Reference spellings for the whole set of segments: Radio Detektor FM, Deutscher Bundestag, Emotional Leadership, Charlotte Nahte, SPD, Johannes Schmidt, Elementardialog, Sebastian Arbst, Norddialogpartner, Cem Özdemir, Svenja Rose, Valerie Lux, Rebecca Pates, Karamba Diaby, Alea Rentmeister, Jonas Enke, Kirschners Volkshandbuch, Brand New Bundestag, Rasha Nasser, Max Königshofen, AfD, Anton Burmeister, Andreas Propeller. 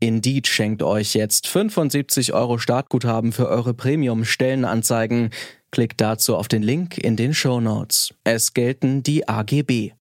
Indeed schenkt euch jetzt 75 € Startguthaben für eure Premium-Stellenanzeigen. Klickt dazu auf den Link in den Shownotes. Es gelten die AGB.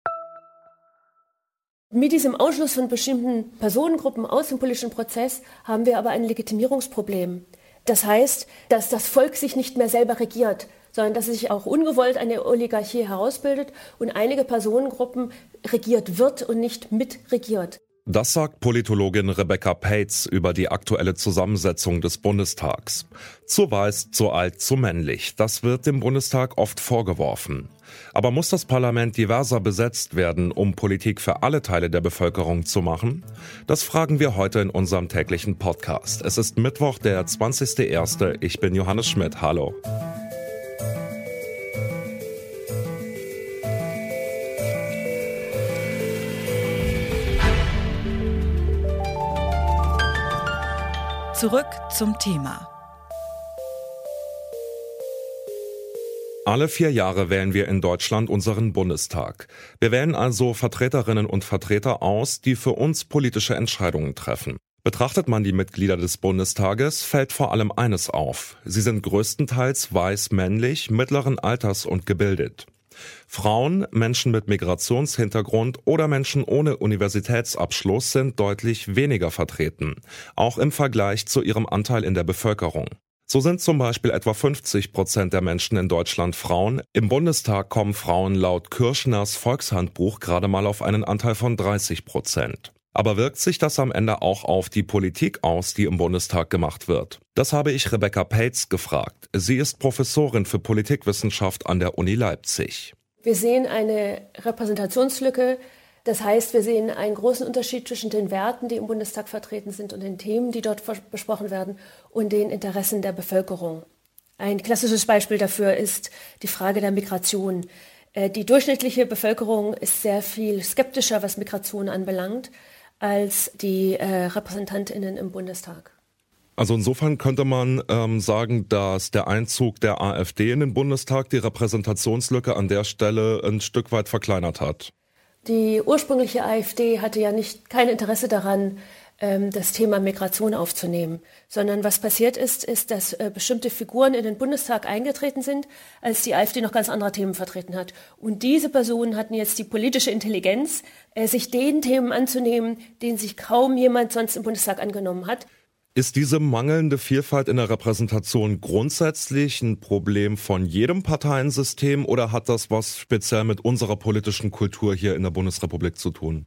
Mit diesem Ausschluss von bestimmten Personengruppen aus dem politischen Prozess haben wir aber ein Legitimierungsproblem. Das heißt, dass das Volk sich nicht mehr selber regiert, sondern dass sich auch ungewollt eine Oligarchie herausbildet und einige Personengruppen regiert wird und nicht mitregiert. Das sagt Politologin Rebecca Pates über die aktuelle Zusammensetzung des Bundestags. Zu weiß, zu alt, zu männlich. Das wird dem Bundestag oft vorgeworfen. Aber muss das Parlament diverser besetzt werden, um Politik für alle Teile der Bevölkerung zu machen? Das fragen wir heute in unserem täglichen Podcast. Es ist Mittwoch, der 20.01. Ich bin Johannes Schmidt. Hallo. Zurück zum Thema. Alle 4 Jahre wählen wir in Deutschland unseren Bundestag. Wir wählen also Vertreterinnen und Vertreter aus, die für uns politische Entscheidungen treffen. Betrachtet man die Mitglieder des Bundestages, fällt vor allem eines auf. Sie sind größtenteils weiß, männlich, mittleren Alters und gebildet. Frauen, Menschen mit Migrationshintergrund oder Menschen ohne Universitätsabschluss sind deutlich weniger vertreten, auch im Vergleich zu ihrem Anteil in der Bevölkerung. So sind zum Beispiel etwa 50% der Menschen in Deutschland Frauen. Im Bundestag kommen Frauen laut Kirschners Volkshandbuch gerade mal auf einen Anteil von 30%. Aber wirkt sich das am Ende auch auf die Politik aus, die im Bundestag gemacht wird? Das habe ich Rebecca Pates gefragt. Sie ist Professorin für Politikwissenschaft an der Uni Leipzig. Wir sehen eine Repräsentationslücke. Das heißt, wir sehen einen großen Unterschied zwischen den Werten, die im Bundestag vertreten sind und den Themen, die dort besprochen werden und den Interessen der Bevölkerung. Ein klassisches Beispiel dafür ist die Frage der Migration. Die durchschnittliche Bevölkerung ist sehr viel skeptischer, was Migration anbelangt, als die RepräsentantInnen im Bundestag. Also insofern könnte man sagen, dass der Einzug der AfD in den Bundestag die Repräsentationslücke an der Stelle ein Stück weit verkleinert hat. Die ursprüngliche AfD hatte ja kein Interesse daran, das Thema Migration aufzunehmen, sondern was passiert ist, dass bestimmte Figuren in den Bundestag eingetreten sind, als die AfD noch ganz andere Themen vertreten hat. Und diese Personen hatten jetzt die politische Intelligenz, sich den Themen anzunehmen, denen sich kaum jemand sonst im Bundestag angenommen hat. Ist diese mangelnde Vielfalt in der Repräsentation grundsätzlich ein Problem von jedem Parteiensystem oder hat das was speziell mit unserer politischen Kultur hier in der Bundesrepublik zu tun?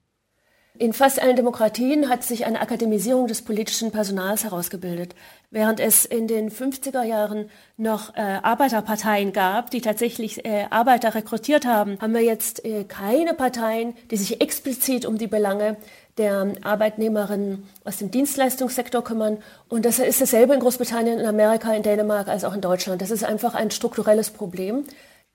In fast allen Demokratien hat sich eine Akademisierung des politischen Personals herausgebildet. Während es in den 50er Jahren noch Arbeiterparteien gab, die tatsächlich Arbeiter rekrutiert haben, haben wir jetzt keine Parteien, die sich explizit um die Belange der Arbeitnehmerinnen aus dem Dienstleistungssektor kümmern. Und das ist dasselbe in Großbritannien, in Amerika, in Dänemark als auch in Deutschland. Das ist einfach ein strukturelles Problem.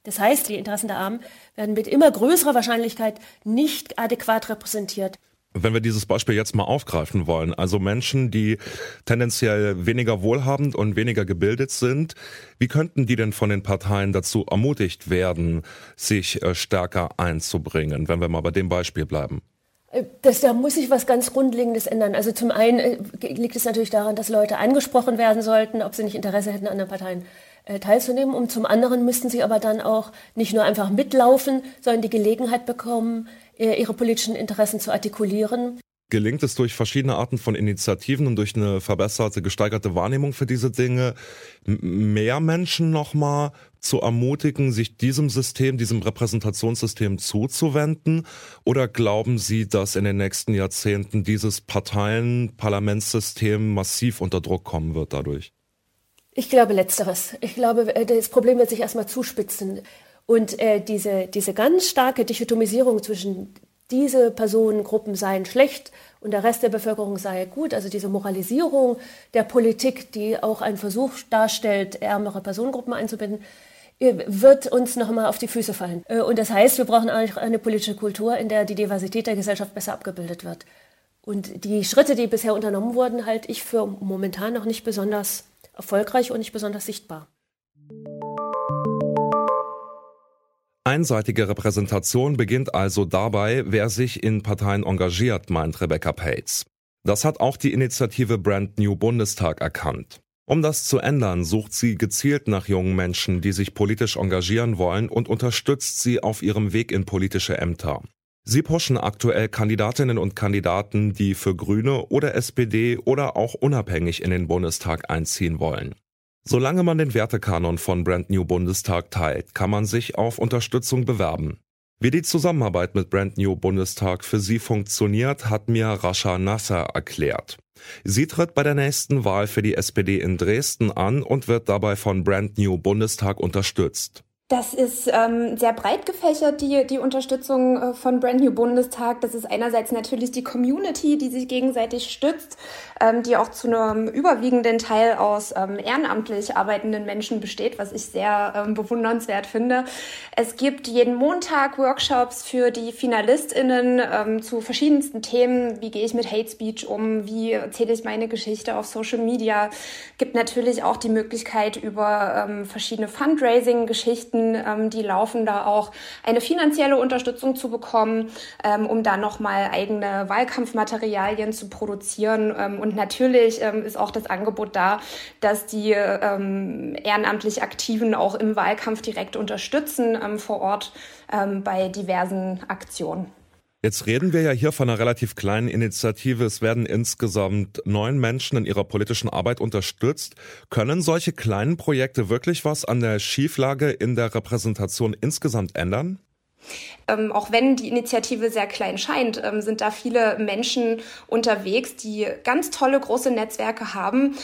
Das heißt, die Interessen der Armen werden mit immer größerer Wahrscheinlichkeit nicht adäquat repräsentiert. Wenn wir dieses Beispiel jetzt mal aufgreifen wollen, also Menschen, die tendenziell weniger wohlhabend und weniger gebildet sind, wie könnten die denn von den Parteien dazu ermutigt werden, sich stärker einzubringen, wenn wir mal bei dem Beispiel bleiben? Da muss sich was ganz Grundlegendes ändern. Also zum einen liegt es natürlich daran, dass Leute angesprochen werden sollten, ob sie nicht Interesse hätten, an den Parteien teilzunehmen. Und zum anderen müssten sie aber dann auch nicht nur einfach mitlaufen, sondern die Gelegenheit bekommen, ihre politischen Interessen zu artikulieren. Gelingt es durch verschiedene Arten von Initiativen und durch eine verbesserte, gesteigerte Wahrnehmung für diese Dinge, mehr Menschen nochmal zu ermutigen, sich diesem System, diesem Repräsentationssystem zuzuwenden? Oder glauben Sie, dass in den nächsten Jahrzehnten dieses Parteien-Parlamentssystem massiv unter Druck kommen wird dadurch? Ich glaube Letzteres. Ich glaube, das Problem wird sich erstmal zuspitzen. Und diese ganz starke Dichotomisierung zwischen diese Personengruppen seien schlecht und der Rest der Bevölkerung sei gut. Also diese Moralisierung der Politik, die auch einen Versuch darstellt, ärmere Personengruppen einzubinden, wird uns nochmal auf die Füße fallen. Und das heißt, wir brauchen auch eine politische Kultur, in der die Diversität der Gesellschaft besser abgebildet wird. Und die Schritte, die bisher unternommen wurden, halte ich für momentan noch nicht besonders erfolgreich und nicht besonders sichtbar. Einseitige Repräsentation beginnt also dabei, wer sich in Parteien engagiert, meint Rebecca Pates. Das hat auch die Initiative Brand New Bundestag erkannt. Um das zu ändern, sucht sie gezielt nach jungen Menschen, die sich politisch engagieren wollen, und unterstützt sie auf ihrem Weg in politische Ämter. Sie pushen aktuell Kandidatinnen und Kandidaten, die für Grüne oder SPD oder auch unabhängig in den Bundestag einziehen wollen. Solange man den Wertekanon von Brand New Bundestag teilt, kann man sich auf Unterstützung bewerben. Wie die Zusammenarbeit mit Brand New Bundestag für sie funktioniert, hat mir Rasha Nasser erklärt. Sie tritt bei der nächsten Wahl für die SPD in Dresden an und wird dabei von Brand New Bundestag unterstützt. Das ist sehr breit gefächert, die Unterstützung von Brand New Bundestag. Das ist einerseits natürlich die Community, die sich gegenseitig stützt, die auch zu einem überwiegenden Teil aus ehrenamtlich arbeitenden Menschen besteht, was ich sehr bewundernswert finde. Es gibt jeden Montag Workshops für die FinalistInnen zu verschiedensten Themen. Wie gehe ich mit Hate Speech um? Wie erzähle ich meine Geschichte auf Social Media? Es gibt natürlich auch die Möglichkeit, über verschiedene Fundraising-Geschichten, die laufen, da auch eine finanzielle Unterstützung zu bekommen, um da nochmal eigene Wahlkampfmaterialien zu produzieren. Und natürlich ist auch das Angebot da, dass die ehrenamtlich Aktiven auch im Wahlkampf direkt unterstützen vor Ort bei diversen Aktionen. Jetzt reden wir ja hier von einer relativ kleinen Initiative. Es werden insgesamt 9 Menschen in ihrer politischen Arbeit unterstützt. Können solche kleinen Projekte wirklich was an der Schieflage in der Repräsentation insgesamt ändern? Auch wenn die Initiative sehr klein scheint, sind da viele Menschen unterwegs, die ganz tolle große Netzwerke haben,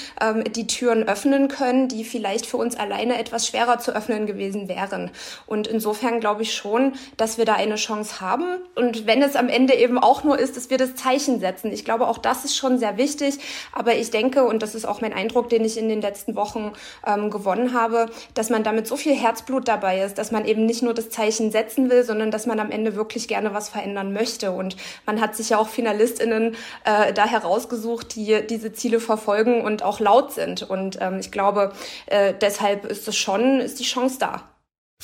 die Türen öffnen können, die vielleicht für uns alleine etwas schwerer zu öffnen gewesen wären. Und insofern glaube ich schon, dass wir da eine Chance haben. Und wenn es am Ende eben auch nur ist, dass wir das Zeichen setzen. Ich glaube, auch das ist schon sehr wichtig. Aber ich denke, und das ist auch mein Eindruck, den ich in den letzten Wochen gewonnen habe, dass man damit so viel Herzblut dabei ist, dass man eben nicht nur das Zeichen setzen will, sondern dass man am Ende wirklich gerne was verändern möchte. Und man hat sich ja auch FinalistInnen da herausgesucht, die diese Ziele verfolgen und auch laut sind. Und ich glaube, deshalb ist die Chance da.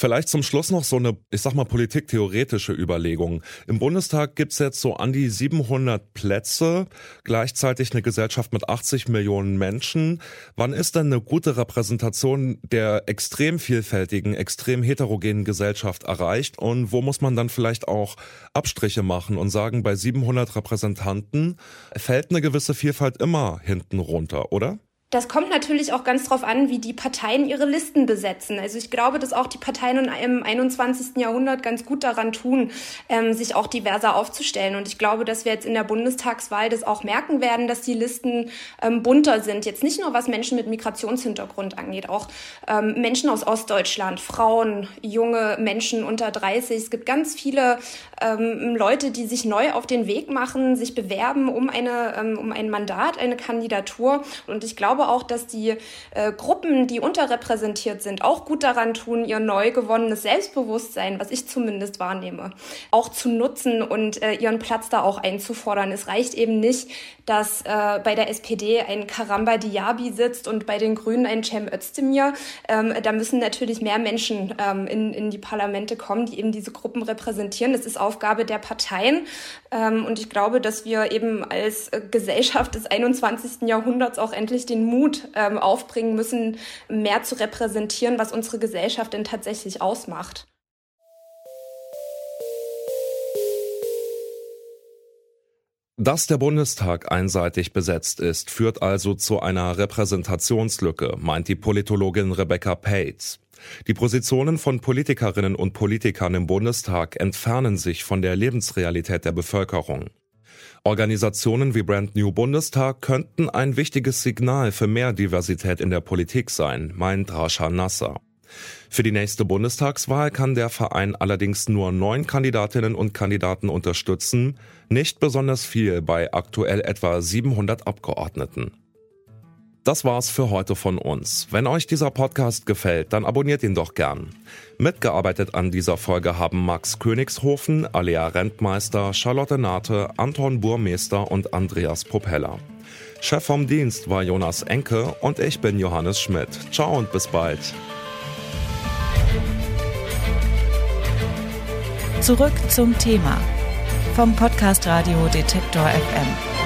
Vielleicht zum Schluss noch so eine, ich sag mal, politiktheoretische Überlegung. Im Bundestag gibt's jetzt so an die 700 Plätze, gleichzeitig eine Gesellschaft mit 80 Millionen Menschen. Wann ist denn eine gute Repräsentation der extrem vielfältigen, extrem heterogenen Gesellschaft erreicht? Und wo muss man dann vielleicht auch Abstriche machen und sagen, bei 700 Repräsentanten fällt eine gewisse Vielfalt immer hinten runter, oder? Das kommt natürlich auch ganz drauf an, wie die Parteien ihre Listen besetzen. Also ich glaube, dass auch die Parteien im 21. Jahrhundert ganz gut daran tun, sich auch diverser aufzustellen. Und ich glaube, dass wir jetzt in der Bundestagswahl das auch merken werden, dass die Listen bunter sind. Jetzt nicht nur, was Menschen mit Migrationshintergrund angeht, auch Menschen aus Ostdeutschland, Frauen, junge Menschen unter 30. Es gibt ganz viele Leute, die sich neu auf den Weg machen, sich bewerben um ein Mandat, eine Kandidatur. Und ich glaube auch, dass die Gruppen, die unterrepräsentiert sind, auch gut daran tun, ihr neu gewonnenes Selbstbewusstsein, was ich zumindest wahrnehme, auch zu nutzen und ihren Platz da auch einzufordern. Es reicht eben nicht, dass bei der SPD ein Karamba Diaby sitzt und bei den Grünen ein Cem Özdemir. Da müssen natürlich mehr Menschen in die Parlamente kommen, die eben diese Gruppen repräsentieren. Das ist Aufgabe der Parteien. Und ich glaube, dass wir eben als Gesellschaft des 21. Jahrhunderts auch endlich den Mut aufbringen müssen, mehr zu repräsentieren, was unsere Gesellschaft denn tatsächlich ausmacht. Dass der Bundestag einseitig besetzt ist, führt also zu einer Repräsentationslücke, meint die Politologin Rebecca Pates. Die Positionen von Politikerinnen und Politikern im Bundestag entfernen sich von der Lebensrealität der Bevölkerung. Organisationen wie Brand New Bundestag könnten ein wichtiges Signal für mehr Diversität in der Politik sein, meint Rasha Nasser. Für die nächste Bundestagswahl kann der Verein allerdings nur 9 Kandidatinnen und Kandidaten unterstützen, nicht besonders viel bei aktuell etwa 700 Abgeordneten. Das war's für heute von uns. Wenn euch dieser Podcast gefällt, dann abonniert ihn doch gern. Mitgearbeitet an dieser Folge haben Max Königshofen, Alea Rentmeister, Charlotte Nahte, Anton Burmeister und Andreas Propeller. Chef vom Dienst war Jonas Enke und ich bin Johannes Schmidt. Ciao und bis bald. Zurück zum Thema vom Podcast Radio Detektor FM.